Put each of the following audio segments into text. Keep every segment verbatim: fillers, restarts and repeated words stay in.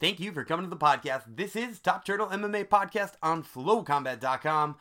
Thank you for coming to the podcast. This is Top Turtle M M A Podcast on Flow Combat dot com.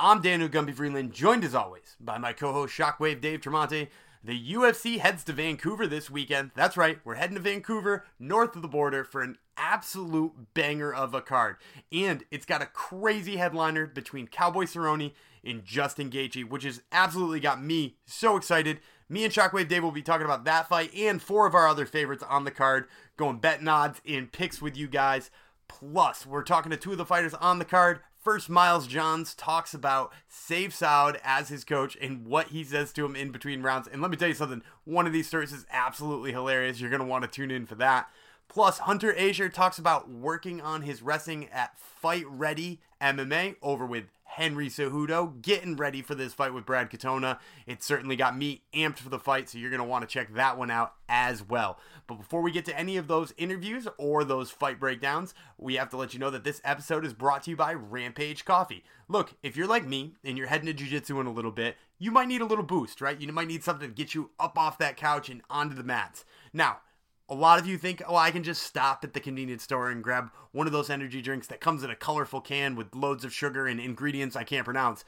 I'm Daniel Gumby Vreeland, joined as always by my co-host Shockwave Dave Tremonti. The U F C heads to Vancouver this weekend. That's right, we're heading to Vancouver, north of the border, for an absolute banger of a card. And it's got a crazy headliner between Cowboy Cerrone and Justin Gaethje, which has absolutely got me so excited. Me and Shockwave Dave will be talking about that fight and four of our other favorites on the card, going betting odds and picks with you guys. Plus, we're talking to two of the fighters on the card. First, Miles Johns talks about Sayif Saud as his coach and what he says to him in between rounds. And let me tell you something, one of these stories is absolutely hilarious. You're going to want to tune in for that. Plus, Hunter Azure talks about working on his wrestling at Fight Ready M M A over with Henry Cejudo, getting ready for this fight with Brad Katona. It certainly got me amped for the fight, so you're going to want to check that one out as well. But before we get to any of those interviews or those fight breakdowns, we have to let you know that this episode is brought to you by Rampage Coffee. Look, if you're like me and you're heading to jiu-jitsu in a little bit, you might need a little boost, right? You might need something to get you up off that couch and onto the mats. Now, a lot of you think, oh, I can just stop at the convenience store and grab one of those energy drinks that comes in a colorful can with loads of sugar and ingredients I can't pronounce.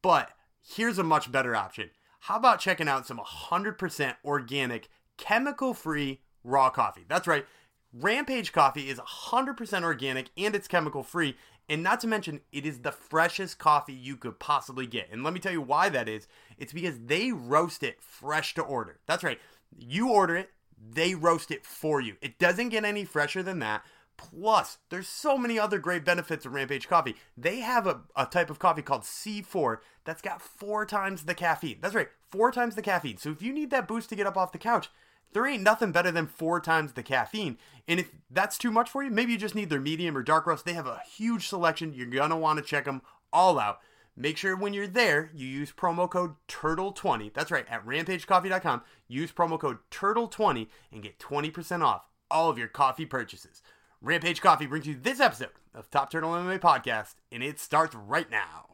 But here's a much better option. How about checking out some one hundred percent organic, chemical-free raw coffee? That's right. Rampage Coffee is one hundred percent organic and it's chemical-free. And not to mention, it is the freshest coffee you could possibly get. And let me tell you why that is. It's because they roast it fresh to order. That's right. You order it. They roast it for you. It doesn't get any fresher than that. Plus, there's so many other great benefits of Rampage Coffee. They have a, a type of coffee called C four that's got four times the caffeine. That's right, four times the caffeine. So if you need that boost to get up off the couch, there ain't nothing better than four times the caffeine. And if that's too much for you, maybe you just need their medium or dark roast. They have a huge selection. You're going to want to check them all out. Make sure when you're there, you use promo code turtle twenty. That's right, at rampage coffee dot com, use promo code turtle twenty and get twenty percent off all of your coffee purchases. Rampage Coffee brings you this episode of Top Turtle M M A Podcast, and it starts right now.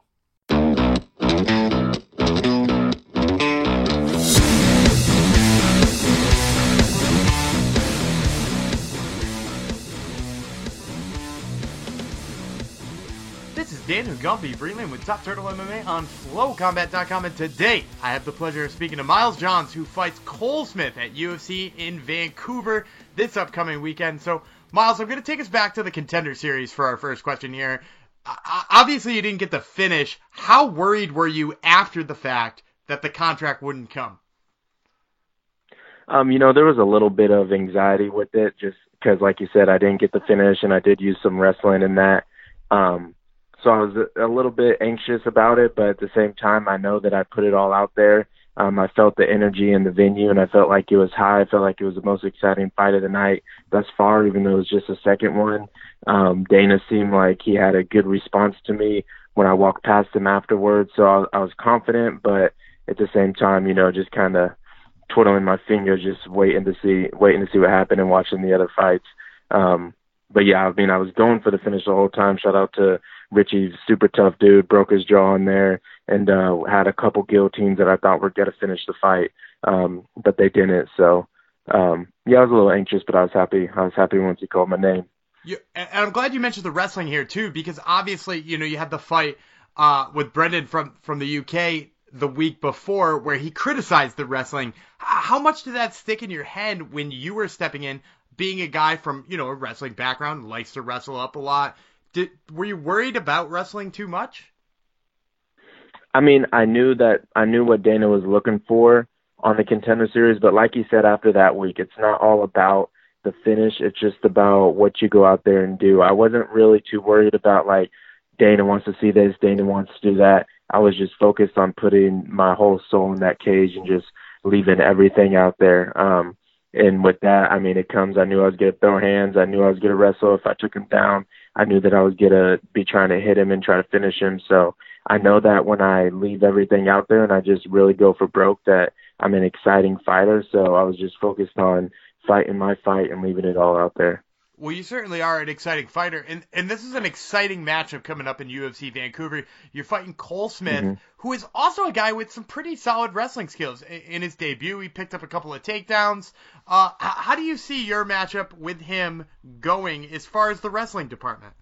This is Daniel Gumby Vreeland with Top Turtle M M A on Flow Combat dot com, and today I have the pleasure of speaking to Miles Johns, who fights Cole Smith at U F C in Vancouver this upcoming weekend. So, Miles, I'm going to take us back to the Contender Series for our first question here. Obviously, you didn't get the finish. How worried were you after the fact that the contract wouldn't come? Um, you know, there was a little bit of anxiety with it, just because, like you said, I didn't get the finish, and I did use some wrestling in that. Um So I was a little bit anxious about it, but at the same time, I know that I put it all out there. Um, I felt the energy in the venue, and I felt like it was high. I felt like it was the most exciting fight of the night thus far, even though it was just a second one. Um, Dana seemed like he had a good response to me when I walked past him afterwards. So I, I was confident, but at the same time, you know, just kind of twiddling my fingers, just waiting to see, waiting to see what happened and watching the other fights. Um, but yeah, I mean, I was going for the finish the whole time. Shout out to Richie's super tough dude, broke his jaw in there, and uh, had a couple guillotines that I thought were going to finish the fight, um, but they didn't. So, um, yeah, I was a little anxious, but I was happy. I was happy once he called my name. Yeah, and I'm glad you mentioned the wrestling here, too, because obviously, you know, you had the fight uh, with Brendan from, from the U K the week before where he criticized the wrestling. How much did that stick in your head when you were stepping in, being a guy from, you know, a wrestling background, likes to wrestle up a lot? Did, were you worried about wrestling too much? I mean, I knew that I knew what Dana was looking for on the Contender Series, but like he said after that week, it's not all about the finish. It's just about what you go out there and do. I wasn't really too worried about, like, Dana wants to see this, Dana wants to do that. I was just focused on putting my whole soul in that cage and just leaving everything out there. Um, and with that, I mean, it comes, I knew I was going to throw hands. I knew I was going to wrestle. If I took him down, I knew that I was going to be trying to hit him and try to finish him. So I know that when I leave everything out there and I just really go for broke, that I'm an exciting fighter. So I was just focused on fighting my fight and leaving it all out there. Well, you certainly are an exciting fighter, and and this is an exciting matchup coming up in U F C Vancouver. You're fighting Cole Smith, mm-hmm. who is also a guy with some pretty solid wrestling skills. In his debut, he picked up a couple of takedowns. Uh, how do you see your matchup with him going as far as the wrestling department?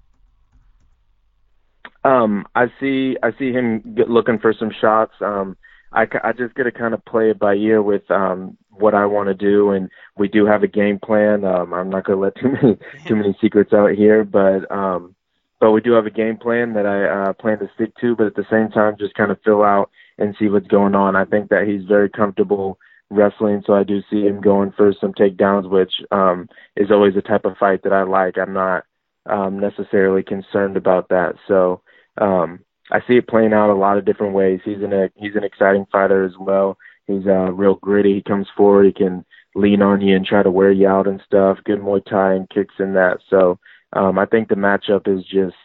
Um, I see I see him get, looking for some shots. Um, I, I just get to kind of play it by ear with um, what I want to do, and we do have a game plan. Um, I'm not going to let too many too many secrets out here, but um, but we do have a game plan that I uh, plan to stick to, but at the same time just kind of fill out and see what's going on. I think that he's very comfortable wrestling, so I do see him going for some takedowns, which um, is always the type of fight that I like. I'm not um, necessarily concerned about that, so um, I see it playing out a lot of different ways. He's an he's an exciting fighter as well. He's uh, real gritty. He comes forward. He can lean on you and try to wear you out and stuff. Good Muay Thai and kicks and that. So um, I think the matchup is just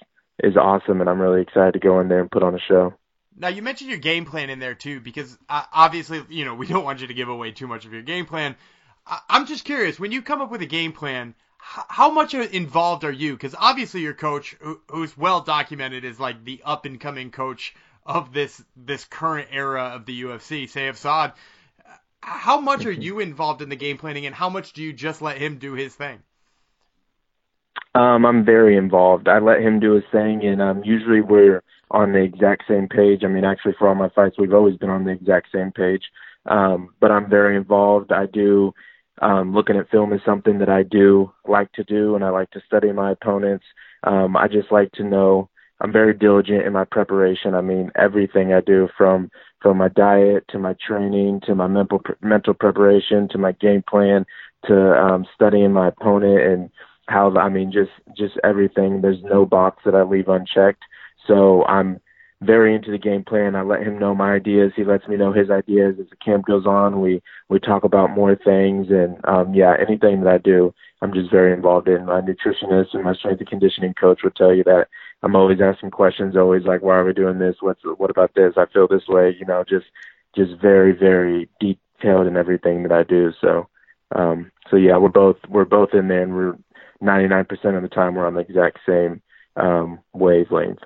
is awesome, and I'm really excited to go in there and put on a show. Now, you mentioned your game plan in there too, because uh, obviously, you know, we don't want you to give away too much of your game plan. I- I'm just curious, when you come up with a game plan, how much involved are you? Because obviously your coach, who's well documented, is like the up and coming coach of this this current era of the U F C, Sayif Saud. How much are you involved in the game planning, and how much do you just let him do his thing? Um, I'm very involved. I let him do his thing, and um, usually we're on the exact same page. I mean, actually, for all my fights, we've always been on the exact same page. Um, but I'm very involved. I do. Um, looking at film is something that I do like to do, and I like to study my opponents. Um, I just like to know. I'm very diligent in my preparation. I mean, everything I do, from from my diet to my training to my mental mental preparation to my game plan to um, studying my opponent and how. I mean, just just everything. There's no box that I leave unchecked. So I'm very into the game plan. I let him know my ideas. He lets me know his ideas. As the camp goes on, we, we talk about more things. And, um, yeah, anything that I do, I'm just very involved in. My nutritionist and my strength and conditioning coach would tell you that I'm always asking questions, always like, why are we doing this? What's, what about this? I feel this way, you know, just, just very, very detailed in everything that I do. So, um, so yeah, we're both, we're both in there, and we're ninety-nine percent of the time we're on the exact same, um, wavelength.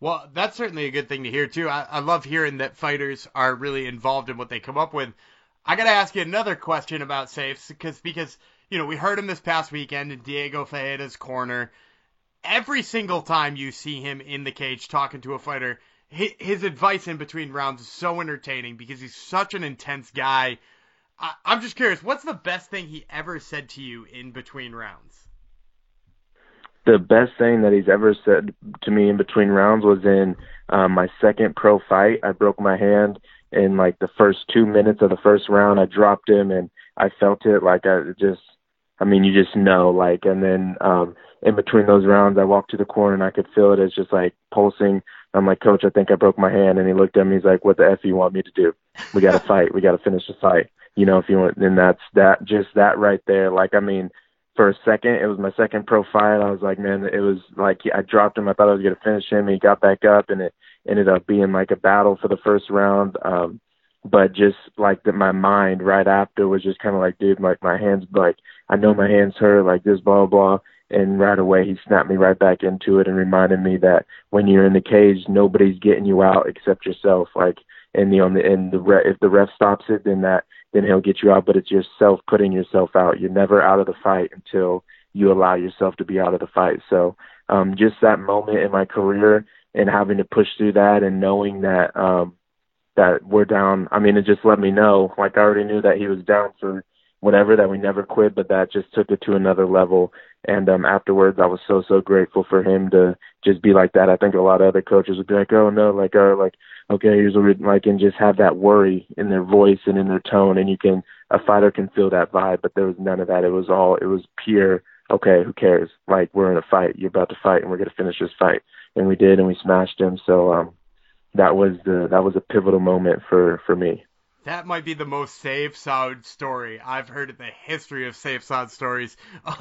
Well, that's certainly a good thing to hear, too. I, I love hearing that fighters are really involved in what they come up with. I got to ask you another question about Sayif, because, because you know, we heard him this past weekend in Diego Fajeda's corner. Every single time you see him in the cage talking to a fighter, his, his advice in between rounds is so entertaining because he's such an intense guy. I, I'm just curious, what's the best thing he ever said to you in between rounds? The best thing that he's ever said to me in between rounds was in um, my second pro fight. I broke my hand in like the first two minutes of the first round. I dropped him and I felt it like I just, I mean, you just know, like, and then um, in between those rounds, I walked to the corner and I could feel it. It's just like pulsing. I'm like, coach, I think I broke my hand. And he looked at me. He's like, what the F you want me to do? We got to fight. We got to finish the fight. You know, if you want, and that's that, just that right there. Like, I mean, for a second, it was my second pro fight. I was like, man, it was like I dropped him. I thought I was going to finish him. He got back up, and it ended up being like a battle for the first round. Um, but just like that, my mind right after was just kind of like, dude, like my, my hands, like I know my hands hurt, like this, blah, blah, blah. And right away, he snapped me right back into it and reminded me that when you're in the cage, nobody's getting you out except yourself. Like, and the on the and the ref, if the ref stops it, then that. then he'll get you out, but it's yourself putting yourself out. You're never out of the fight until you allow yourself to be out of the fight. So um, just that moment in my career and having to push through that and knowing that um, that we're down, I mean, it just let me know, like I already knew that he was down for whatever, that we never quit, but that just took it to another level. And um, afterwards, I was so, so grateful for him to just be like that. I think a lot of other coaches would be like, oh, no, like, oh, like, okay, here's what we like, and just have that worry in their voice and in their tone, and you can, a fighter can feel that vibe, but there was none of that. It was all, it was pure, okay, who cares? Like, we're in a fight. You're about to fight, and we're going to finish this fight. And we did, and we smashed him. So um, that was the that was a pivotal moment for, for me. That might be the most Sayif Saud story I've heard in the history of Sayif Saud stories. Um,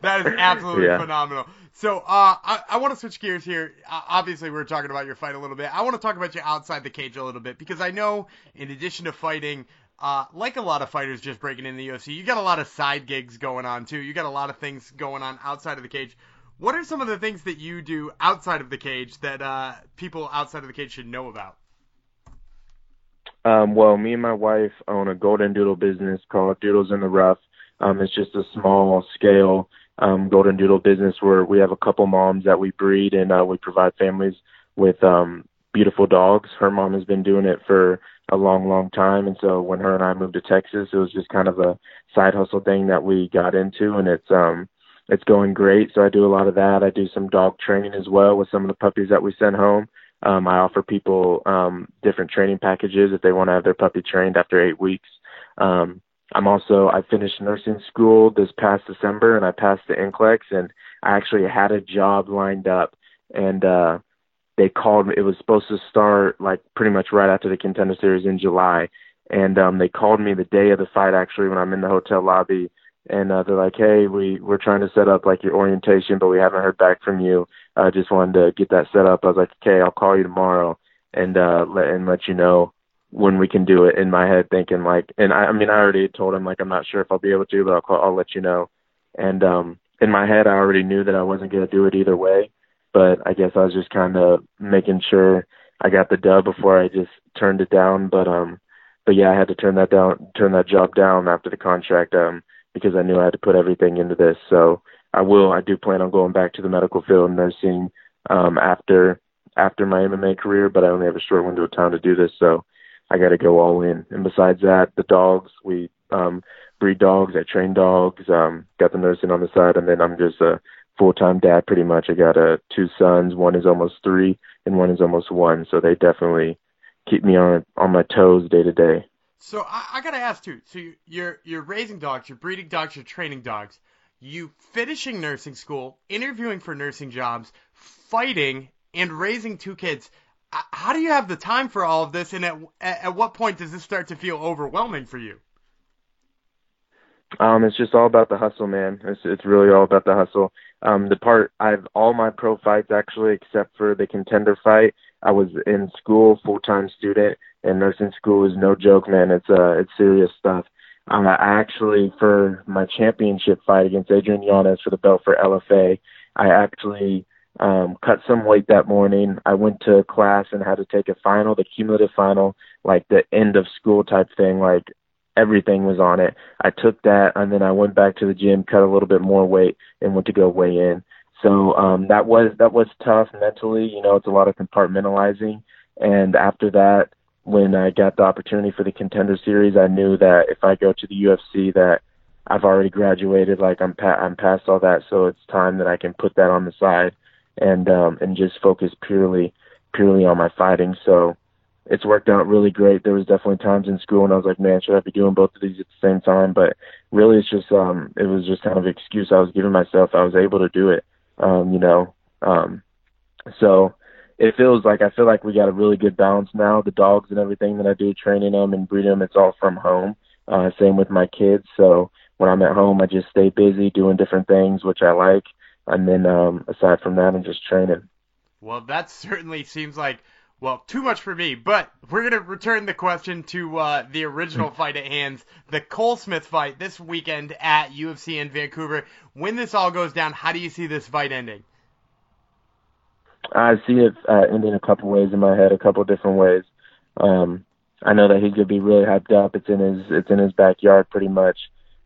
that is absolutely yeah. phenomenal. So uh, I, I want to switch gears here. Uh, obviously, we were talking about your fight a little bit. I want to talk about you outside the cage a little bit because I know in addition to fighting, Uh, like a lot of fighters just breaking into the U F C, you got a lot of side gigs going on, too. You got a lot of things going on outside of the cage. What are some of the things that you do outside of the cage that uh, people outside of the cage should know about? Um, well, me and my wife own a golden doodle business called Doodles in the Rough. Um, it's just a small-scale um, golden doodle business where we have a couple moms that we breed, and uh, we provide families with um, beautiful dogs. Her mom has been doing it for a long, long time. And so when her and I moved to Texas, it was just kind of a side hustle thing that we got into, and it's, um, it's going great. So I do a lot of that. I do some dog training as well with some of the puppies that we send home. Um, I offer people, um, different training packages if they want to have their puppy trained after eight weeks. Um, I'm also, I finished nursing school this past December, and I passed the N C L E X, and I actually had a job lined up, and, uh, they called me. It was supposed to start like pretty much right after the Contender Series in July. And um, they called me the day of the fight, actually, when I'm in the hotel lobby. And uh, they're like, hey, we, we're trying to set up like your orientation, but we haven't heard back from you. I uh, just wanted to get that set up. I was like, okay, I'll call you tomorrow and uh, let, and let you know when we can do it. In my head thinking like, and I, I mean, I already told him like, I'm not sure if I'll be able to, but I'll, call, I'll let you know. And um, in my head, I already knew that I wasn't going to do it either way. But I guess I was just kind of making sure I got the dub before I just turned it down. But um, but yeah, I had to turn that down, turn that job down after the contract um, because I knew I had to put everything into this. So I will, I do plan on going back to the medical field and nursing um, after after my M M A career. But I only have a short window of time to do this, so I got to go all in. And besides that, the dogs, we um, breed dogs, I train dogs, um, got the nursing on the side, and then I'm just a uh, full-time dad pretty much. I got uh, two sons. One is almost three and one is almost one. So they definitely keep me on on my toes day to day. So I, I got to ask too. So you're, you're raising dogs, you're breeding dogs, you're training dogs, you finishing nursing school, interviewing for nursing jobs, fighting, and raising two kids. How do you have the time for all of this? And at, at what point does this start to feel overwhelming for you? Um, it's just all about the hustle, man. It's, it's really all about the hustle. Um, the part I've all my pro fights actually, except for the contender fight, I was in school, full-time student, and nursing school is no joke, man. It's uh, it's serious stuff. Um, I actually, for my championship fight against Adrian Yanez for the belt for L F A, I actually um, cut some weight that morning. I went to class and had to take a final, the cumulative final, like the end of school type thing, like everything was on it. I took that, and then I went back to the gym, cut a little bit more weight, and went to go weigh in. So um, that was that was tough mentally. You know, it's a lot of compartmentalizing. And after that, when I got the opportunity for the Contender Series, I knew that if I go to the U F C, that I've already graduated. Like I'm pa- I'm past all that, so it's time that I can put that on the side and um, and just focus purely purely on my fighting. So it's worked out really great. There was definitely times in school and I was like, man, should I be doing both of these at the same time? But really it's just, um, it was just kind of an excuse I was giving myself. I was able to do it. Um, you know? Um, so it feels like, I feel like we got a really good balance now. The dogs and everything that I do, training them and breeding them, it's all from home. Uh, same with my kids. So when I'm at home, I just stay busy doing different things, which I like. And then, um, aside from that, I'm just training. Well, that certainly seems like, well, too much for me, but we're going to return the question to uh, the original fight at hand, the Cole Smith fight this weekend at U F C in Vancouver. When this all goes down, how do you see this fight ending? I see it uh, ending a couple ways in my head, a couple different ways. Um, I know that he's going to be really hyped up. It's in his it's in his backyard pretty much.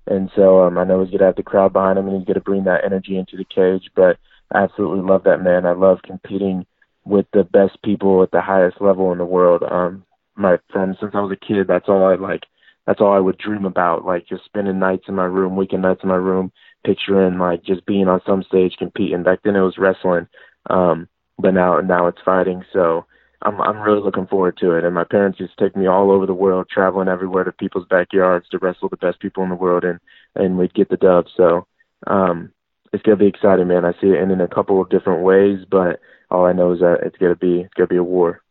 And so um, I know he's going to have the crowd behind him, and he's going to bring that energy into the cage. But I absolutely love that man. I love competing with the best people at the highest level in the world. Um, my friend, since I was a kid, that's all I like, that's all I would dream about. Like just spending nights in my room, weekend nights in my room, picturing like just being on some stage competing. Back then it was wrestling. Um, but now, now it's fighting. So I'm, I'm really looking forward to it. And my parents used to take me all over the world, traveling everywhere to people's backyards to wrestle the best people in the world. And, and we'd get the dub. So, um, it's going to be exciting, man. I see it ending a couple of different ways, but all I know is that it's going to be it's going to be a war.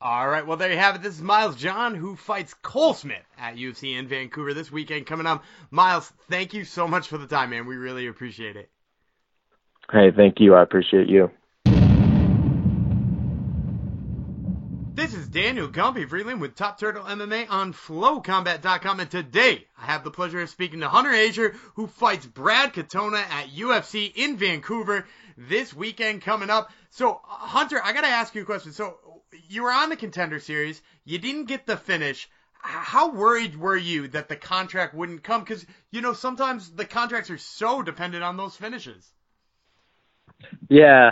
All right, well, there you have it. This is Miles John, who fights Cole Smith at U F C in Vancouver this weekend coming up. Miles, thank you so much for the time, man. We really appreciate it. Hey, thank you. I appreciate you. This is Daniel Gumby Vreeland with Top Turtle M M A on Flow Combat dot com, and today I have the pleasure of speaking to Hunter Azure, who fights Brad Katona at U F C in Vancouver this weekend coming up. So, Hunter, I got to ask you a question. So, you were on the Contender Series. You didn't get the finish. How worried were you that the contract wouldn't come? Because, you know, sometimes the contracts are so dependent on those finishes. Yeah,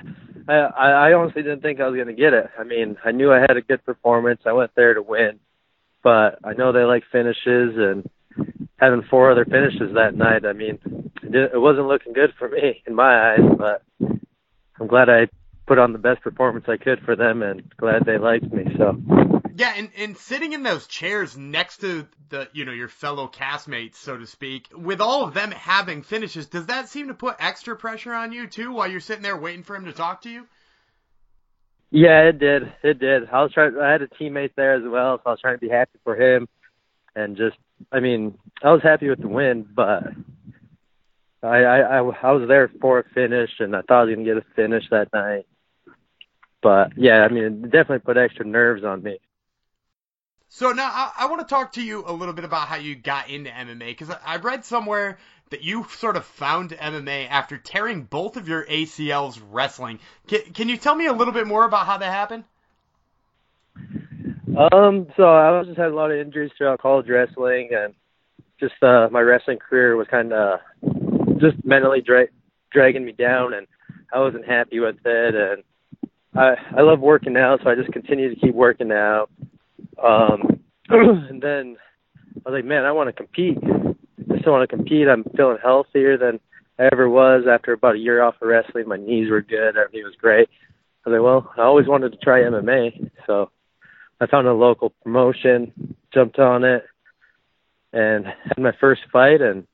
I, I honestly didn't think I was going to get it. I mean, I knew I had a good performance. I went there to win, but I know they like finishes, and having four other finishes that night, I mean, it, it wasn't looking good for me in my eyes, but I'm glad I put on the best performance I could for them and glad they liked me. So, yeah, and, and sitting in those chairs next to the, you know, your fellow castmates, so to speak, with all of them having finishes, does that seem to put extra pressure on you too while you're sitting there waiting for him to talk to you? Yeah, it did. It did. I was trying. I had a teammate there as well, so I was trying to be happy for him, and just, I mean, I was happy with the win, but I I, I, I was there for a finish, and I thought I was gonna get a finish that night. But yeah, I mean, it definitely put extra nerves on me. So now I, I want to talk to you a little bit about how you got into M M A, because I, I read somewhere that you sort of found M M A after tearing both of your A C Ls wrestling. Can, can you tell me a little bit more about how that happened? Um, so I just had a lot of injuries throughout college wrestling, and just uh, my wrestling career was kind of just mentally dra- dragging me down, and I wasn't happy with it. And I, I love working out, so I just continued to keep working out. Um, and then I was like, man, I want to compete. I still want to compete. I'm feeling healthier than I ever was after about a year off of wrestling. My knees were good. Everything was great. I was like, well, I always wanted to try M M A. So I found a local promotion, jumped on it, and had my first fight and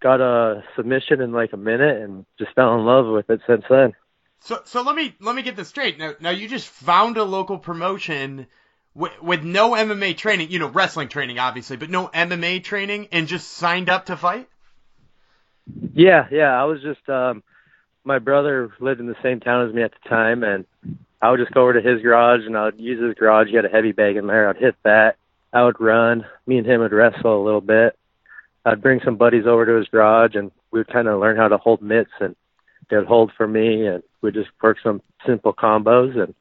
got a submission in like a minute and just fell in love with it since then. So, so let me, let me get this straight. Now, now you just found a local promotion with, with no M M A training, you know, wrestling training, obviously, but no M M A training, and just signed up to fight? Yeah, yeah. I was just, um, my brother lived in the same town as me at the time, and I would just go over to his garage, and I would use his garage. He had a heavy bag in there. I'd hit that. I would run. Me and him would wrestle a little bit. I'd bring some buddies over to his garage, and we would kind of learn how to hold mitts, and they would hold for me, and we'd just work some simple combos, and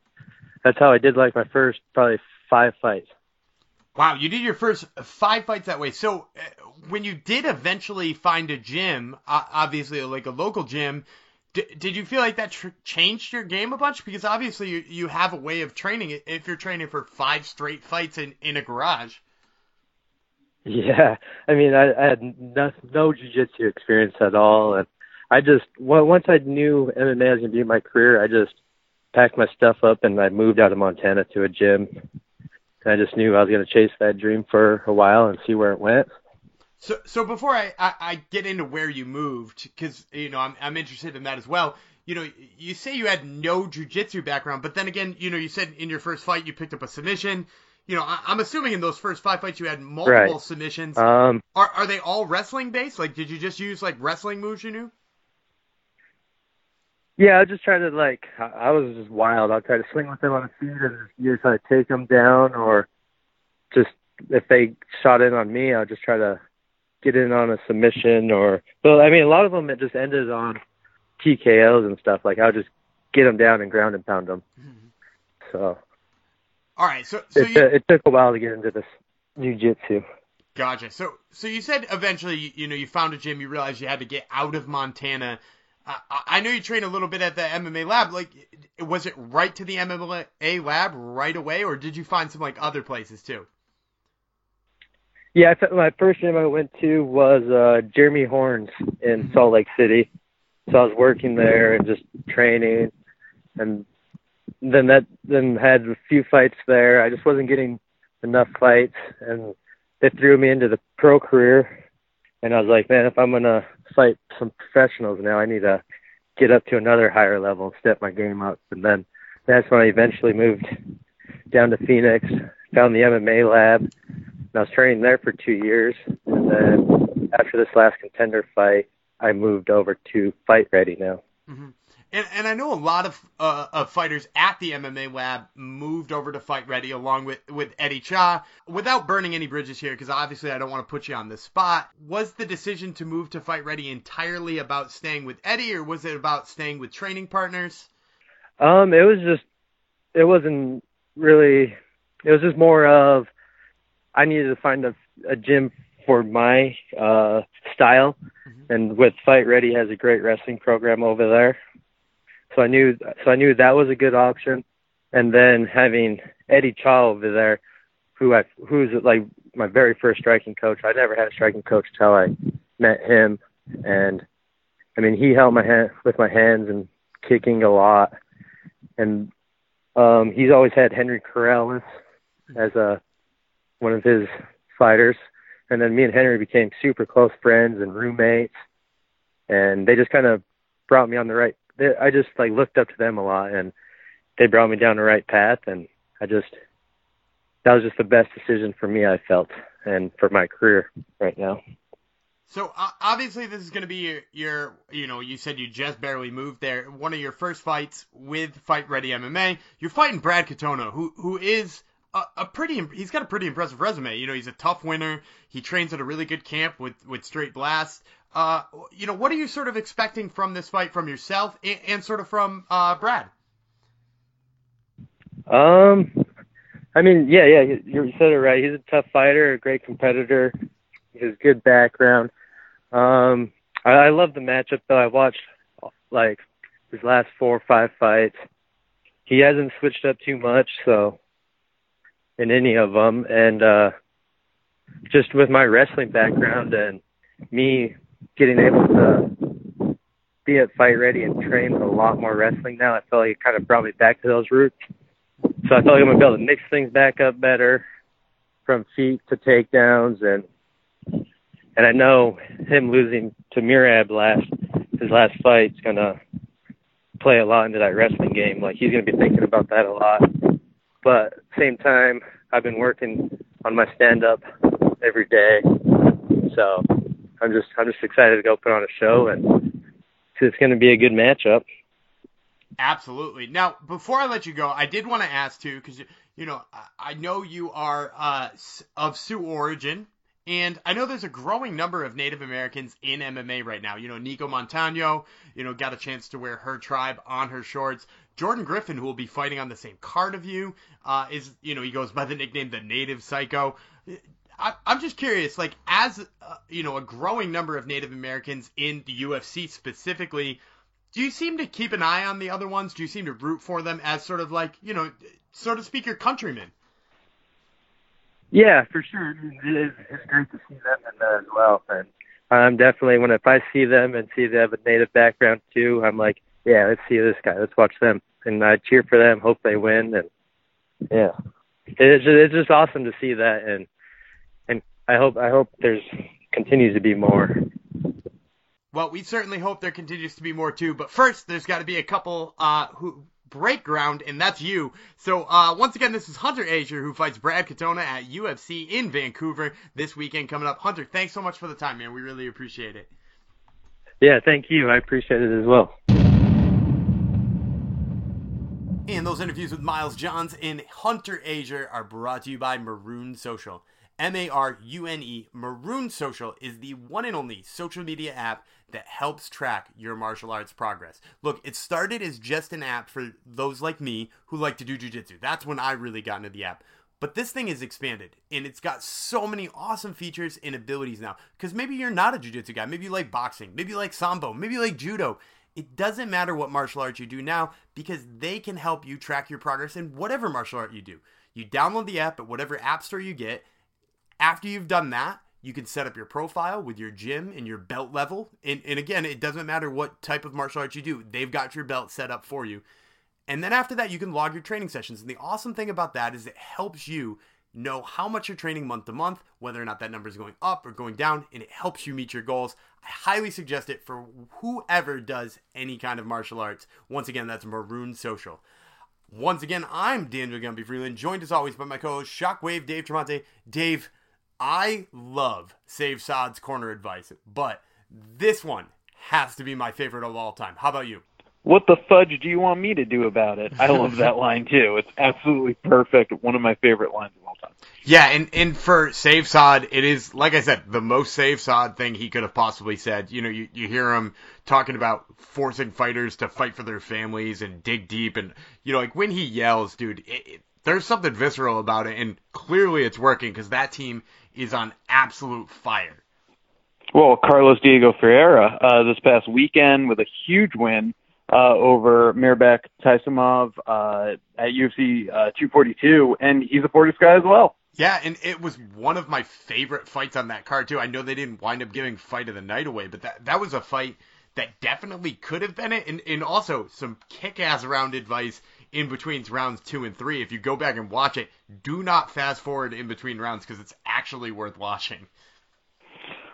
that's how I did like my first probably five fights. Wow, you did your first five fights that way. So uh, when you did eventually find a gym, uh, obviously like a local gym, d- did you feel like that tr- changed your game a bunch? Because obviously you, you have a way of training if you're training for five straight fights in, in a garage. Yeah, I mean, I, I had no, no jiu-jitsu experience at all. And I just, well, once I knew M M A was going to be my career, I just packed my stuff up and I moved out of Montana to a gym. I just knew I was going to chase that dream for a while and see where it went. So so before I, I, I get into where you moved, because, you know, I'm, I'm interested in that as well. You know, you say you had no jiu-jitsu background, but then again, you know, you said in your first fight you picked up a submission. You know, I, I'm assuming in those first five fights you had multiple right. submissions. Um, are, are they all wrestling-based? Like, did you just use, like, wrestling moves you knew? Yeah, I was just trying to, like, I was just wild. I'll try to swing with them on the feet and either try to take them down, or just if they shot in on me, I'll just try to get in on a submission. Or, well, I mean, a lot of them, it just ended on T K Os and stuff. Like, I'll just get them down and ground and pound them. Mm-hmm. So, all right. So, so it, you... it took a while to get into this jiu-jitsu. Gotcha. So, so you said eventually, you know, you found a gym, you realized you had to get out of Montana. I know you trained a little bit at the M M A lab. Like, was it right to the M M A lab right away, or did you find some, like, other places too? Yeah, my first gym I went to was uh, Jeremy Horns in Salt Lake City. So I was working there and just training, and then that then had a few fights there. I just wasn't getting enough fights, and they threw me into the pro career. And I was like, man, if I'm going to fight some professionals now, I need to get up to another higher level and step my game up. And then that's when I eventually moved down to Phoenix, found the M M A lab, and I was training there for two years. And then after this last contender fight, I moved over to Fight Ready now. Mm-hmm. And, and I know a lot of, uh, of fighters at the M M A Lab moved over to Fight Ready along with, with Eddie Cha. Without burning any bridges here, because obviously I don't want to put you on the spot, was the decision to move to Fight Ready entirely about staying with Eddie, or was it about staying with training partners? Um, it was just, it wasn't really, it was just more of, I needed to find a, a gym for my uh, style. Mm-hmm. And with Fight Ready has a great wrestling program over there. So I knew, so I knew that was a good option. And then having Eddie Cha over there, who I, who's like my very first striking coach. I never had a striking coach till I met him. And I mean, he helped my hand with my hands and kicking a lot. And um, he's always had Henry Corrales as a, one of his fighters. And then me and Henry became super close friends and roommates, and they just kind of brought me on the right. They, I just like looked up to them a lot, and they brought me down the right path. And I just, that was just the best decision for me, I felt, and for my career right now. So uh, obviously this is going to be your, your, you know, you said you just barely moved there. One of your first fights with Fight Ready M M A, you're fighting Brad Katona, who, who is, A, a pretty, he's got a pretty impressive resume. You know, he's a tough winner. He trains at a really good camp with, with Straight Blast. Uh, you know, what are you sort of expecting from this fight from yourself and, and sort of from uh, Brad? Um, I mean, yeah, yeah, you, you said it right. He's a tough fighter, a great competitor. He has good background. Um, I, I love the matchup though. I watched like his last four or five fights. He hasn't switched up too much, so. In any of them. And, uh, just with my wrestling background and me getting able to be at Fight Ready and train with a lot more wrestling now, I feel like it kind of brought me back to those roots. So I feel like I'm going to be able to mix things back up better from feet to takedowns. And, and I know him losing to Murad last, his last fight is going to play a lot into that wrestling game. Like he's going to be thinking about that a lot. But same time, I've been working on my stand-up every day, so I'm just I'm just excited to go put on a show, and it's going to be a good matchup. Absolutely. Now, before I let you go, I did want to ask too, because you know I know you are uh, of Sioux origin. And I know there's a growing number of Native Americans in M M A right now. You know, Nico Montano, you know, got a chance to wear her tribe on her shorts. Jordan Griffin, who will be fighting on the same card of you, uh, is, you know, he goes by the nickname the Native Psycho. I, I'm just curious, like, as, uh, you know, a growing number of Native Americans in the U F C specifically, do you seem to keep an eye on the other ones? Do you seem to root for them as sort of like, you know, so to speak, your countrymen? Yeah, for sure. It is, it's great to see them in there as well. And I'm um, definitely, when if I see them and see they have a Native background too, I'm like, yeah, let's see this guy. Let's watch them. And I cheer for them, hope they win. And yeah, it's just, it's just awesome to see that. And and I hope I hope there's continues to be more. Well, we certainly hope there continues to be more too. But first, there's got to be a couple uh, who. break ground, and that's you. So uh once again, this is Hunter Azure, who fights Brad Katona at U F C in Vancouver this weekend coming up. Hunter, thanks so much for the time, man. We really appreciate it. Yeah, thank you. I appreciate it as well. And those interviews with Miles Johns and Hunter Azure are brought to you by Marune Social. M A R U N E. Marune Social is the one and only social media app that helps track your martial arts progress. Look, it started as just an app for those like me who like to do jiu-jitsu. That's when I really got into the app. But this thing is expanded, and it's got so many awesome features and abilities now. Because maybe you're not a jiu-jitsu guy. Maybe you like boxing. Maybe you like sambo. Maybe you like judo. It doesn't matter what martial arts you do now, because they can help you track your progress in whatever martial art you do. You download the app at whatever app store you get. After you've done that, you can set up your profile with your gym and your belt level. And, and again, it doesn't matter what type of martial arts you do. They've got your belt set up for you. And then after that, you can log your training sessions. And the awesome thing about that is it helps you know how much you're training month to month, whether or not that number is going up or going down, and it helps you meet your goals. I highly suggest it for whoever does any kind of martial arts. Once again, that's Marune Social. Once again, I'm Daniel Gumby Vreeland, joined as always by my co-host, Shockwave Dave Tremonti. Dave, I love Sayif Saud's corner advice, but this one has to be my favorite of all time. How about you? what the fudge do you want me to do about it? I love that line, too. It's absolutely perfect. One of my favorite lines of all time. Yeah, and, and for Sayif Saud, it is, like I said, the most Sayif Saud thing he could have possibly said. You know, you, you hear him talking about forcing fighters to fight for their families and dig deep. And, you know, like when he yells, dude, it, it, there's something visceral about it. And clearly it's working because that team is on absolute fire. Well, Carlos Diego Ferreira uh, this past weekend with a huge win. Uh, over Mirbek Taisimov uh, at U F C uh, two forty-two, and he's a Polish guy as well. Yeah, and it was one of my favorite fights on that card, too. I know they didn't wind up giving Fight of the Night away, but that, that was a fight that definitely could have been it, and, and also some kick-ass round advice in between rounds two and three. If you go back and watch it, do not fast-forward in between rounds because it's actually worth watching.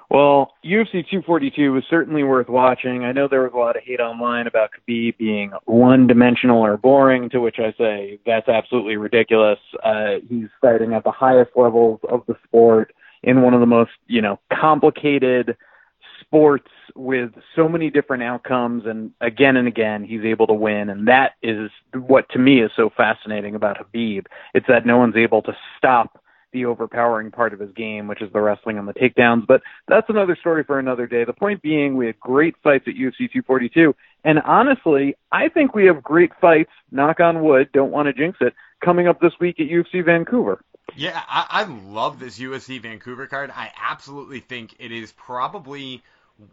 Well, U F C two forty-two was certainly worth watching. I know there was a lot of hate online about Khabib being one-dimensional or boring, to which I say that's absolutely ridiculous. Uh, he's fighting at the highest levels of the sport in one of the most, you know, complicated sports with so many different outcomes, and again and again he's able to win, and that is what to me is so fascinating about Khabib. It's that no one's able to stop the overpowering part of his game, which is the wrestling and the takedowns. But that's another story for another day. The point being, we had great fights at U F C two forty-two. And honestly, I think we have great fights, knock on wood, don't want to jinx it, coming up this week at U F C Vancouver. Yeah, I, I love this U F C Vancouver card. I absolutely think it is probably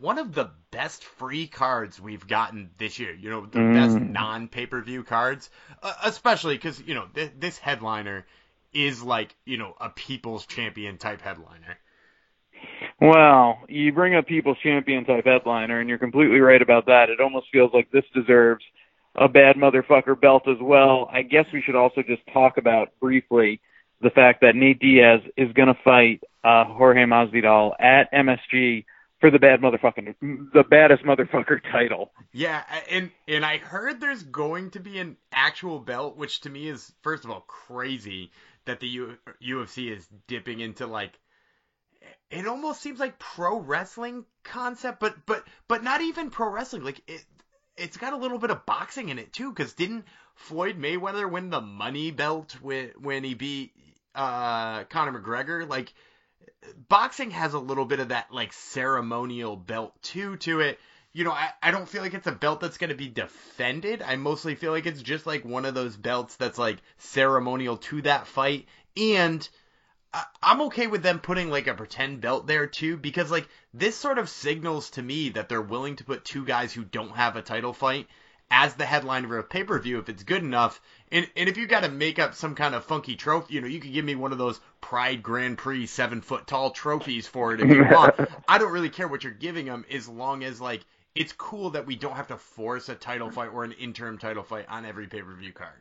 one of the best free cards we've gotten this year. You know, the mm. best non-pay-per-view cards, uh, especially because, you know, th- this headliner is like, you know, a People's Champion type headliner. Well, you bring a People's Champion type headliner, and you're completely right about that. It almost feels like this deserves a bad motherfucker belt as well. I guess we should also just talk about briefly the fact that Nate Diaz is going to fight uh, Jorge Masvidal at M S G for the bad motherfucking, the baddest motherfucker title. Yeah, and and I heard there's going to be an actual belt, which to me is, first of all, crazy that the U- UFC is dipping into, like, it almost seems like pro wrestling concept, but but but not even pro wrestling. Like, it, it's got a little bit of boxing in it, too, because didn't Floyd Mayweather win the money belt when, when he beat uh, Conor McGregor? Like, boxing has a little bit of that, like, ceremonial belt, too, to it. You know, I, I don't feel like it's a belt that's going to be defended. I mostly feel like it's just, like, one of those belts that's, like, ceremonial to that fight. And I, I'm okay with them putting, like, a pretend belt there, too, because, like, this sort of signals to me that they're willing to put two guys who don't have a title fight as the headliner of a pay-per-view if it's good enough. And and if you got to make up some kind of funky trophy, you know, you could give me one of those Pride Grand Prix seven-foot-tall trophies for it if you want. I don't really care what you're giving them as long as, like, it's cool that we don't have to force a title fight or an interim title fight on every pay-per-view card.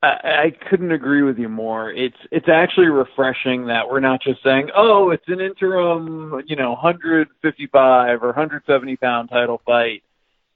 I, I couldn't agree with you more. It's it's actually refreshing that we're not just saying, oh, it's an interim, you know, one fifty-five or one seventy-pound title fight.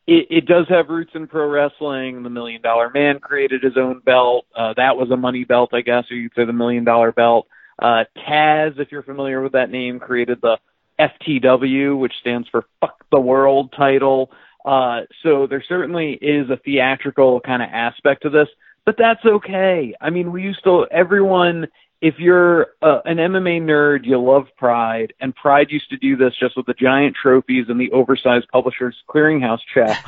It, it does have roots in pro wrestling. The Million Dollar Man created his own belt. Uh, that was a money belt, I guess, or you'd say the Million Dollar Belt. Uh, Taz, if you're familiar with that name, created the F T W, which stands for Fuck the World title. Uh, so there certainly is a theatrical kind of aspect to this, but that's okay. I mean, we used to, everyone, if you're uh, an M M A nerd, you love Pride, and Pride used to do this just with the giant trophies and the oversized publisher's clearinghouse check.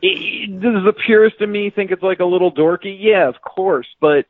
It, does the purist in me think it's like a little dorky? Yeah, of course, but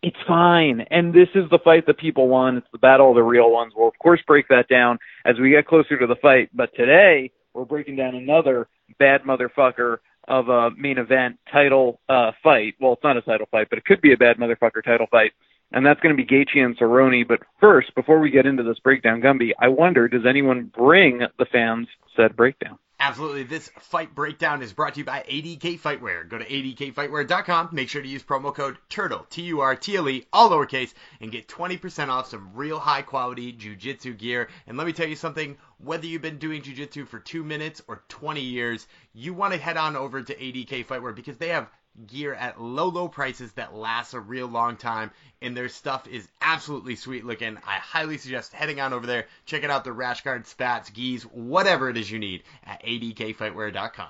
it's fine, and this is the fight that people want. It's the battle of the real ones. We'll, of course, break that down as we get closer to the fight, but today we're breaking down another bad motherfucker of a main event title uh, fight. Well, it's not a title fight, but it could be a bad motherfucker title fight, and that's going to be Gaethje and Cerrone. But first, before we get into this breakdown, Gumby, I wonder, does anyone bring the fans said breakdown? Absolutely. This fight breakdown is brought to you by A D K Fightwear. Go to A D K Fightwear dot com. Make sure to use promo code TURTLE, T U R T L E, all lowercase, and get twenty percent off some real high-quality jiu-jitsu gear. And let me tell you something, whether you've been doing jiu-jitsu for two minutes or twenty years, you want to head on over to A D K Fightwear because they have gear at low, low prices that lasts a real long time, and their stuff is absolutely sweet looking. I highly suggest heading on over there, checking out the rash guard, spats, geese, whatever it is you need at A D K Fightwear dot com.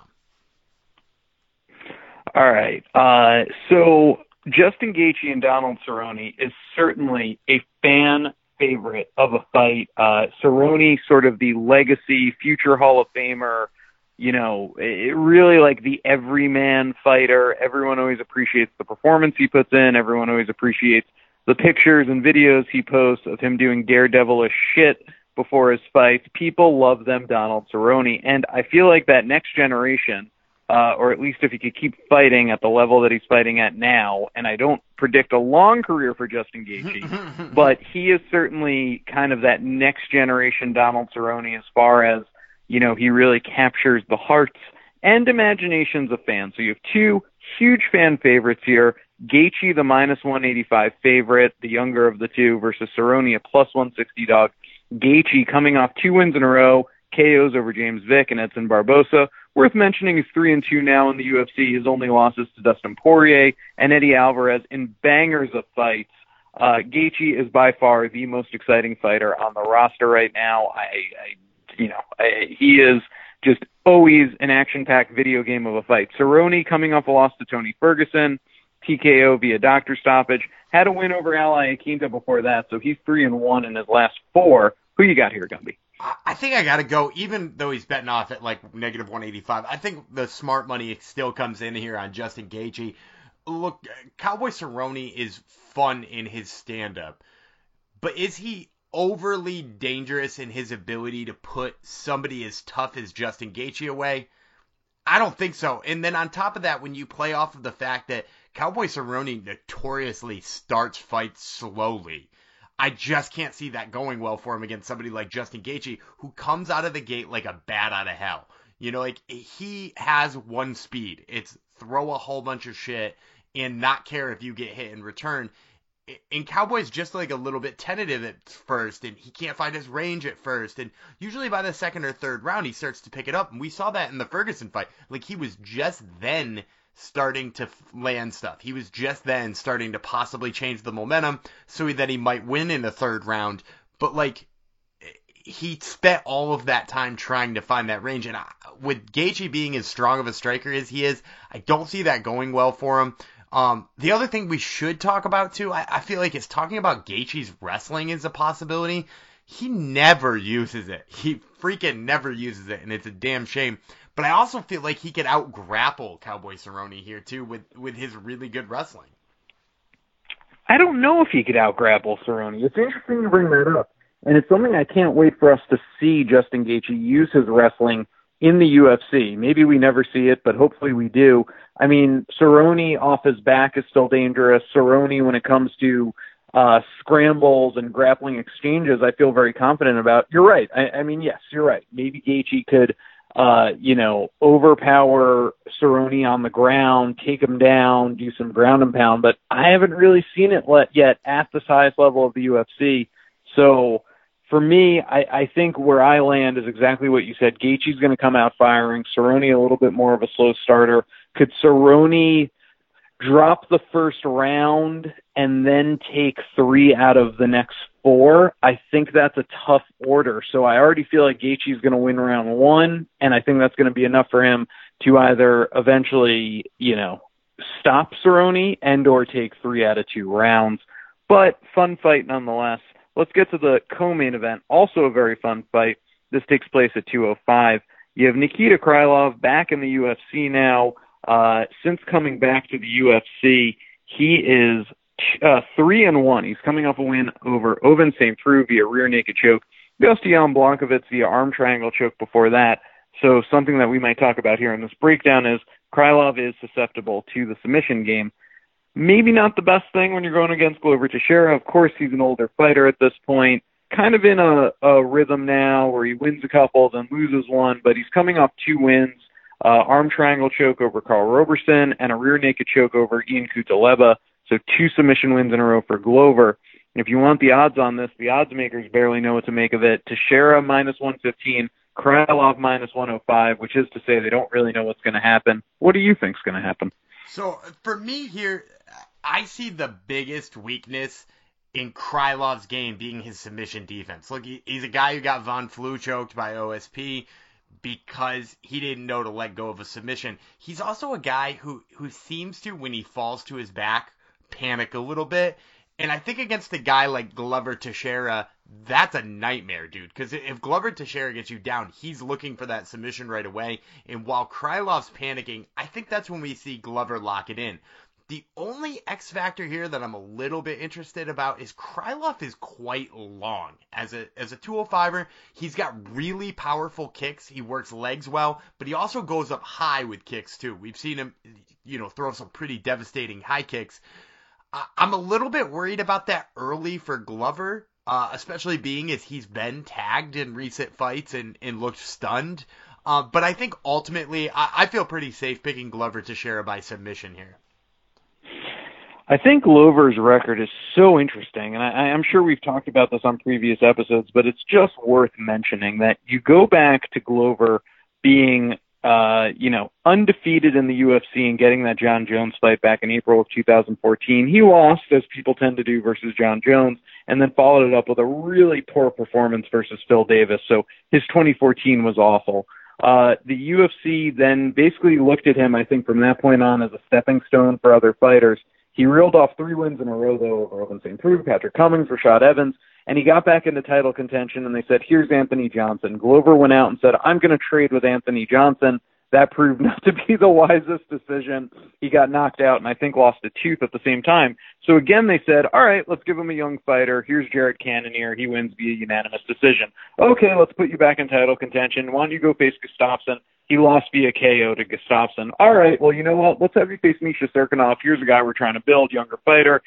All right. Uh, so Justin Gaethje and Donald Cerrone is certainly a fan favorite of a fight. Uh, Cerrone, sort of the legacy, future Hall of Famer, you know, it really like the everyman fighter. Everyone always appreciates the performance he puts in. Everyone always appreciates the pictures and videos he posts of him doing daredevilish shit before his fights. People love them, Donald Cerrone. And I feel like that next generation, uh, or at least if he could keep fighting at the level that he's fighting at now, and I don't predict a long career for Justin Gaethje, but he is certainly kind of that next generation Donald Cerrone as far as, you know, he really captures the hearts and imaginations of fans. So you have two huge fan favorites here. Gaethje, the minus one eighty-five favorite, the younger of the two, versus Cerrone, a plus one sixty dog. Gaethje coming off two wins in a row, K Os over James Vick and Edson Barboza. Worth mentioning, he's three and two now in the U F C. His only losses to Dustin Poirier and Eddie Alvarez in bangers of fights. Uh, Gaethje is by far the most exciting fighter on the roster right now. I... I You know, I, he is just always an action-packed video game of a fight. Cerrone coming off a loss to Tony Ferguson, T K O via doctor stoppage, had a win over Ally Aquinta before that, so he's three and one in his last four. Who you got here, Gumby? I think I got to go, even though he's betting off at like negative one eighty-five. I think the smart money still comes in here on Justin Gaethje. Look, Cowboy Cerrone is fun in his stand-up, but is he overly dangerous in his ability to put somebody as tough as Justin Gaethje away? I don't think so. And then on top of that, when you play off of the fact that Cowboy Cerrone notoriously starts fights slowly, I just can't see that going well for him against somebody like Justin Gaethje, who comes out of the gate like a bat out of hell. You know, like, he has one speed. It's throw a whole bunch of shit and not care if you get hit in return. And Cowboy's just like a little bit tentative at first, and he can't find his range at first. And usually by the second or third round, he starts to pick it up. And we saw that in the Ferguson fight. Like, he was just then starting to land stuff. He was just then starting to possibly change the momentum so that he might win in the third round. But, like, he spent all of that time trying to find that range. And I, with Gaethje being as strong of a striker as he is, I don't see that going well for him. Um, the other thing we should talk about, too, I, I feel like is talking about Gaethje's wrestling is a possibility. He never uses it. He freaking never uses it, and it's a damn shame. But I also feel like he could out-grapple Cowboy Cerrone here, too, with, with his really good wrestling. I don't know if he could out-grapple Cerrone. It's interesting to bring that up, and it's something I can't wait for us to see Justin Gaethje use his wrestling in the U F C. Maybe we never see it, but hopefully we do. I mean, Cerrone off his back is still dangerous. Cerrone, when it comes to uh, scrambles and grappling exchanges, I feel very confident about. You're right. I, I mean, yes, you're right. Maybe Gaethje could, uh, you know, overpower Cerrone on the ground, take him down, do some ground and pound, but I haven't really seen it yet at this highest level of the U F C. So, for me, I, I think where I land is exactly what you said. Gaethje's going to come out firing. Cerrone a little bit more of a slow starter. Could Cerrone drop the first round and then take three out of the next four? I think that's a tough order. So I already feel like Gaethje's going to win round one, and I think that's going to be enough for him to either eventually, you know, stop Cerrone and or take three out of two rounds. But fun fight nonetheless. Let's get to the co-main event, also a very fun fight. This takes place at two oh five. You have Nikita Krylov back in the U F C now. Uh, since coming back to the U F C, he is uh, three and one. He's coming off a win over Ovince Saint Preux via rear naked choke. He lost to Jan Błachowicz via arm triangle choke before that. So something that we might talk about here in this breakdown is Krylov is susceptible to the submission game. Maybe not the best thing when you're going against Glover Teixeira. Of course, he's an older fighter at this point, kind of in a, a rhythm now where he wins a couple, then loses one, but he's coming off two wins, uh, arm triangle choke over Carl Roberson and a rear naked choke over Ion Cutelaba. So two submission wins in a row for Glover. And if you want the odds on this, the odds makers barely know what to make of it. Teixeira minus one fifteen, Krylov minus one oh five, which is to say they don't really know what's going to happen. What do you think's going to happen? So for me here, I see the biggest weakness in Krylov's game being his submission defense. Look, he, he's a guy who got Von Flue choked by O S P. because he didn't know to let go of a submission. He's also a guy who, who seems to, when he falls to his back, panic a little bit. And I think against a guy like Glover Teixeira, that's a nightmare, dude. Because if Glover Teixeira gets you down, he's looking for that submission right away. And while Krylov's panicking, I think that's when we see Glover lock it in. The only X factor here that I'm a little bit interested about is Krylov is quite long. As a as a two oh five-er, he's got really powerful kicks. He works legs well, but he also goes up high with kicks too. We've seen him, you know, throw some pretty devastating high kicks. Uh, I'm a little bit worried about that early for Glover, uh, especially being as he's been tagged in recent fights and, and looked stunned. Uh, but I think ultimately, I, I feel pretty safe picking Glover Teixeira by submission here. I think Glover's record is so interesting, and I, I'm sure we've talked about this on previous episodes, but it's just worth mentioning that you go back to Glover being, uh, you know, undefeated in the U F C and getting that John Jones fight back in April of two thousand fourteen. He lost, as people tend to do, versus John Jones, and then followed it up with a really poor performance versus Phil Davis. So his twenty fourteen was awful. Uh, the U F C then basically looked at him, I think, from that point on as a stepping stone for other fighters. He reeled off three wins in a row, though, over Ovince Saint Preux, Patrick Cummings, Rashad Evans, and he got back into title contention, and they said, here's Anthony Johnson. Glover went out and said, I'm going to trade with Anthony Johnson. That proved not to be the wisest decision. He got knocked out and I think lost a tooth at the same time. So again, they said, all right, let's give him a young fighter. Here's Jared Cannonier. He wins via unanimous decision. Okay, let's put you back in title contention. Why don't you go face Gustafsson? He lost via K O to Gustafsson. All right, well, you know what? Let's have you face Misha Cirkunov. Here's a guy we're trying to build, younger fighter.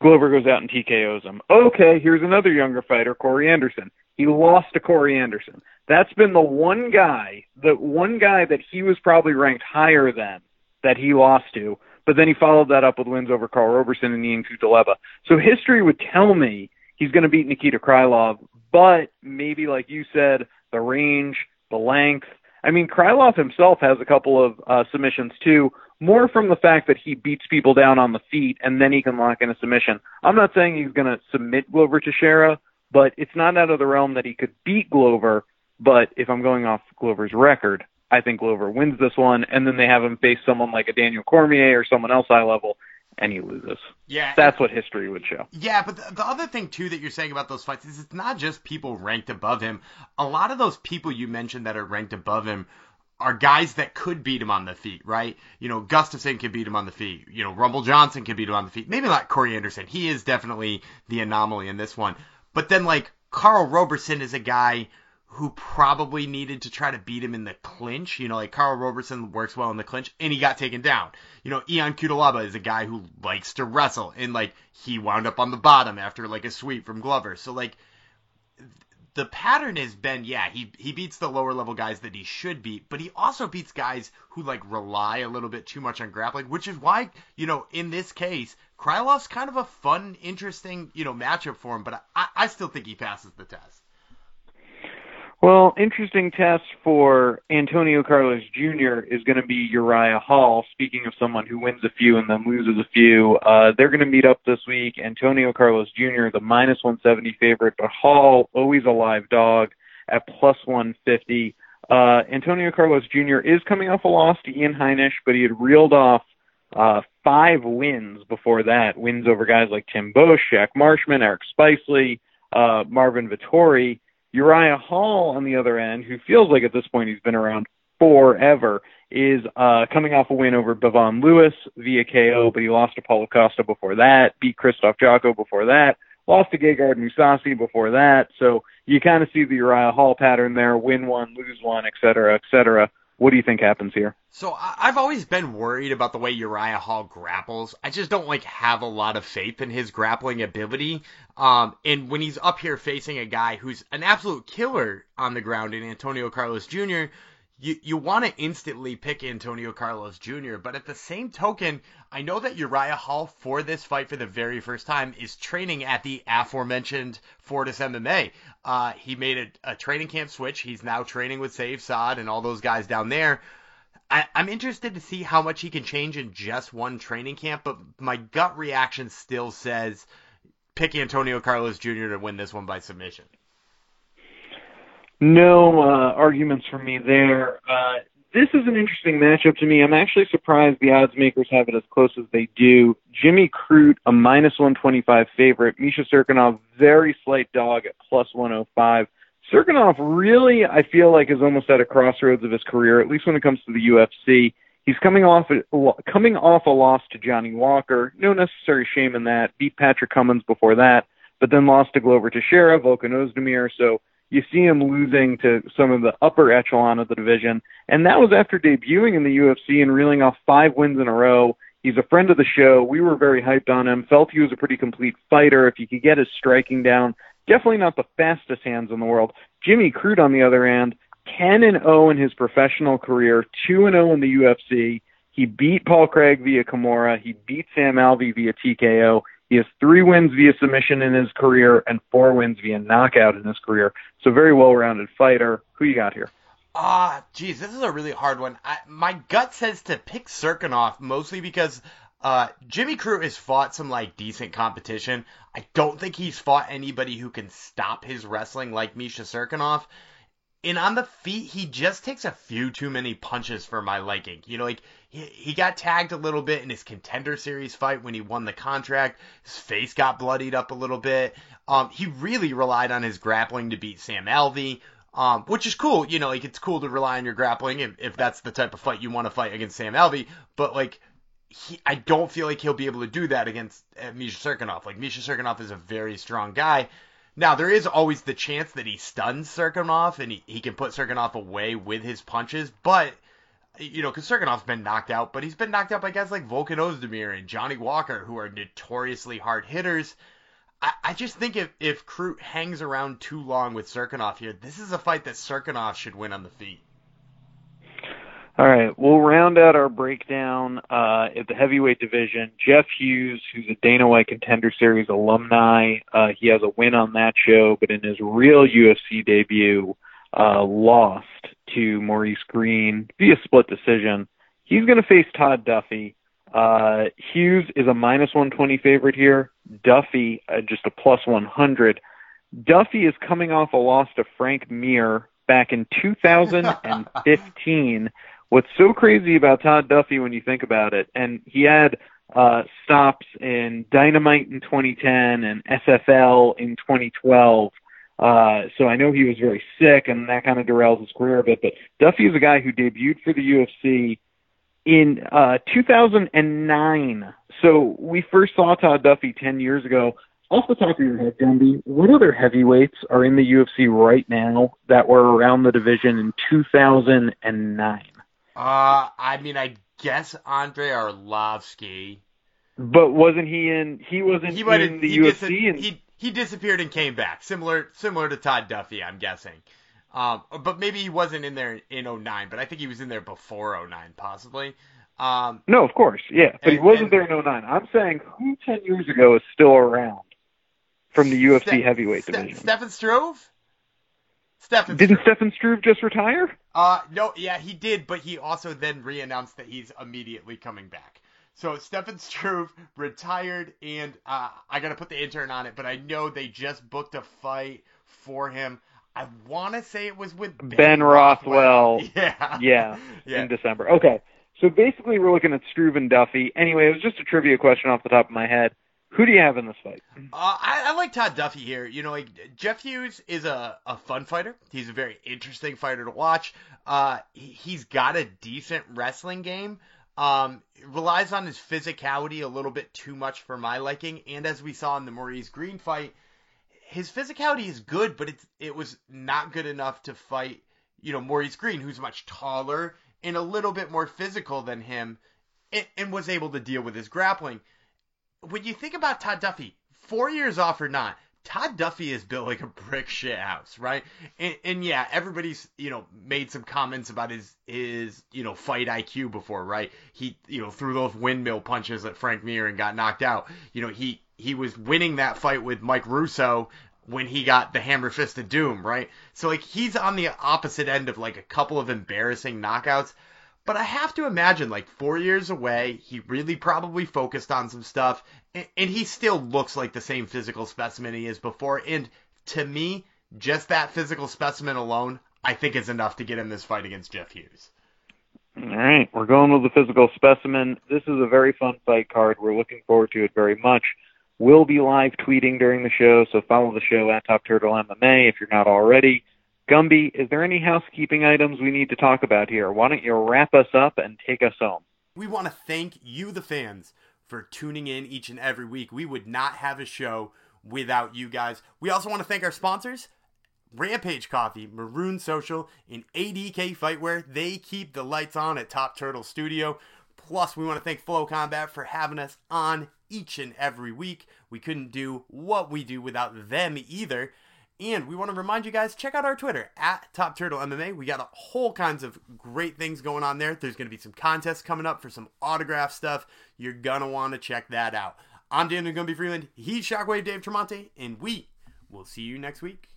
Glover goes out and T K Os him. Okay, here's another younger fighter, Corey Anderson. He lost to Corey Anderson. That's been the one guy, the one guy that he was probably ranked higher than that he lost to, but then he followed that up with wins over Carl Roberson and Ion Cutelaba. So history would tell me he's going to beat Nikita Krylov, but maybe, like you said, the range, the length, I mean, Krylov himself has a couple of uh, submissions, too, more from the fact that he beats people down on the feet and then he can lock in a submission. I'm not saying he's going to submit Glover Teixeira, but it's not out of the realm that he could beat Glover. But if I'm going off Glover's record, I think Glover wins this one, and then they have him face someone like a Daniel Cormier or someone else high level, and he loses. Yeah, that's what history would show. Yeah, but the, the other thing, too, that you're saying about those fights is it's not just people ranked above him. A lot of those people you mentioned that are ranked above him are guys that could beat him on the feet, right? You know, Gustafsson can beat him on the feet. You know, Rumble Johnson can beat him on the feet. Maybe not Corey Anderson. He is definitely the anomaly in this one. But then, like, Carl Roberson is a guy who probably needed to try to beat him in the clinch. You know, like Carl Roberson works well in the clinch, and he got taken down. You know, Ion Cutelaba is a guy who likes to wrestle, and, like, he wound up on the bottom after, like, a sweep from Glover. So, like, the pattern has been, yeah, he he beats the lower-level guys that he should beat, but he also beats guys who, like, rely a little bit too much on grappling, which is why, you know, in this case, Krylov's kind of a fun, interesting, you know, matchup for him, but I, I still think he passes the test. Well, interesting test for Antonio Carlos Junior is going to be Uriah Hall. Speaking of someone who wins a few and then loses a few, uh, they're going to meet up this week. Antonio Carlos Junior, the minus one seventy favorite, but Hall, always a live dog, at plus one fifty. Uh, Antonio Carlos Junior is coming off a loss to Ian Heinisch, but he had reeled off uh, five wins before that. Wins over guys like Tim Boesch, Jack Marshman, Eric Spicely, uh, Marvin Vettori. Uriah Hall, on the other end, who feels like at this point he's been around forever, is uh, coming off a win over Bevon Lewis via K O, but he lost to Paulo Costa before that, beat Christoph Jocko before that, lost to Gegard Mousasi before that. So you kind of see the Uriah Hall pattern there, win one, lose one, et cetera, et cetera. What do you think happens here? So I've always been worried about the way Uriah Hall grapples. I just don't, like, have a lot of faith in his grappling ability. Um, and when he's up here facing a guy who's an absolute killer on the ground in Antonio Carlos Junior, you, you want to instantly pick Antonio Carlos Junior But at the same token, I know that Uriah Hall, for this fight for the very first time, is training at the aforementioned Fortis M M A. Uh, he made a, a training camp switch. He's now training with Sayif Saud and all those guys down there. I, I'm interested to see how much he can change in just one training camp, but my gut reaction still says pick Antonio Carlos Junior to win this one by submission. no uh, arguments from me there. Uh, this is an interesting matchup to me. I'm actually surprised the odds makers have it as close as they do. Jimmy Crute, a minus one twenty-five favorite. Misha Cirkunov, very slight dog at plus one oh five. Cirkunov really, I feel like, is almost at a crossroads of his career, at least when it comes to the U F C. He's coming off a, coming off a loss to Johnny Walker. No necessary shame in that. Beat Patrick Cummins before that, but then lost to Glover Teixeira, Volkan Ozdemir. So you see him losing to some of the upper echelon of the division. And that was after debuting in the U F C and reeling off five wins in a row. He's a friend of the show. We were very hyped on him. Felt he was a pretty complete fighter if he could get his striking down. Definitely not the fastest hands in the world. Jimmy Crute, on the other hand, ten and oh in his professional career, two and oh in the U F C. He beat Paul Craig via Kimura. He beat Sam Alvey via T K O. He has three wins via submission in his career and four wins via knockout in his career. So very well-rounded fighter. Who you got here? Ah, geez, this is a really hard one. I, my gut says to pick Cirkunov, mostly because uh, Jimmy Crute has fought some like decent competition. I don't think he's fought anybody who can stop his wrestling like Misha Cirkunov. And on the feet, he just takes a few too many punches for my liking. You know, like, he, he got tagged a little bit in his Contender Series fight when he won the contract. His face got bloodied up a little bit. Um, he really relied on his grappling to beat Sam Alvey, um, which is cool. You know, like, it's cool to rely on your grappling if, if that's the type of fight you want to fight against Sam Alvey. But, like, he, I don't feel like he'll be able to do that against uh, Misha Cirkunov. Like, Misha Cirkunov is a very strong guy. Now, there is always the chance that he stuns Cirkunov and he, he can put Cirkunov away with his punches, but, you know, because Cirkunov's been knocked out, but he's been knocked out by guys like Volkan Ozdemir and Johnny Walker, who are notoriously hard hitters. I, I just think if, if Crute hangs around too long with Cirkunov here, this is a fight that Cirkunov should win on the feet. All right, we'll round out our breakdown uh, at the heavyweight division. Jeff Hughes, who's a Dana White Contender Series alumni, uh, he has a win on that show, but in his real U F C debut, uh, lost to Maurice Green via split decision. He's going to face Todd Duffy. Uh, Hughes is a minus one twenty favorite here. Duffy, uh, just a plus one hundred. Duffy is coming off a loss to Frank Mir back in two thousand fifteen. What's so crazy about Todd Duffy when you think about it, and he had uh, stops in Dynamite in twenty ten and S F L in twenty twelve, uh, so I know he was very sick, and that kind of derails his career a bit, but Duffy is a guy who debuted for the U F C in uh, two thousand nine, so we first saw Todd Duffy ten years ago. Off the top of your head, Gumby, what other heavyweights are in the U F C right now that were around the division in two thousand nine? Uh, I mean, I guess Andrei Arlovsky. But wasn't he in? He wasn't he in the he U F C. Disi- and... He he disappeared and came back, similar similar to Todd Duffy, I'm guessing. Um, but maybe he wasn't in there in oh nine. But I think he was in there before oh nine, possibly. Um, no, of course, yeah. But and, he wasn't and, there in oh nine. I'm saying who ten years ago is still around from the U F C Ste- heavyweight Ste- division? Stefan Struve. Stefan Didn't Stefan Struve just retire? Uh, no, yeah, he did, but he also then re-announced that he's immediately coming back. So Stefan Struve retired, and uh, I got to put the intern on it, but I know they just booked a fight for him. I want to say it was with Ben, Ben Rothwell. Rothwell. Yeah. yeah. Yeah, in December. Okay, so basically we're looking at Struve and Duffy. Anyway, it was just a trivia question off the top of my head. Who do you have in this fight? Uh, I, I like Todd Duffy here. You know, like Jeff Hughes is a, a fun fighter. He's a very interesting fighter to watch. Uh, he, he's got a decent wrestling game. Um, relies on his physicality a little bit too much for my liking. And as we saw in the Maurice Green fight, his physicality is good, but it's, it was not good enough to fight, you know, Maurice Green, who's much taller and a little bit more physical than him and, and was able to deal with his grappling. When you think about Todd Duffy, four years off or not, Todd Duffy is built like a brick shit house, right? And, and yeah, everybody's, you know, made some comments about his, his, you know, fight I Q before, right? He, you know, threw those windmill punches at Frank Mir and got knocked out. You know, he, he was winning that fight with Mike Russo when he got the hammer fist of doom, right? So like he's on the opposite end of like a couple of embarrassing knockouts. But I have to imagine, like, four years away, he really probably focused on some stuff, and, and he still looks like the same physical specimen he is before. And to me, just that physical specimen alone, I think is enough to get him this fight against Jeff Hughes. All right, we're going with the physical specimen. This is a very fun fight card. We're looking forward to it very much. We'll be live tweeting during the show, so follow the show at Top Turtle M M A if you're not already. Gumby, is there any housekeeping items we need to talk about here? Why don't you wrap us up and take us home? We want to thank you, the fans, for tuning in each and every week. We would not have a show without you guys. We also want to thank our sponsors, Rampage Coffee, Marune Social, and A D K Fightwear. They keep the lights on at Top Turtle Studio. Plus, we want to thank Flow Combat for having us on each and every week. We couldn't do what we do without them either. And we want to remind you guys, check out our Twitter, at Top Turtle M M A. We got a whole kinds of great things going on there. There's going to be some contests coming up for some autograph stuff. You're going to want to check that out. I'm Daniel Gumby Vreeland. He's Shockwave Dave Tremonti. And we will see you next week.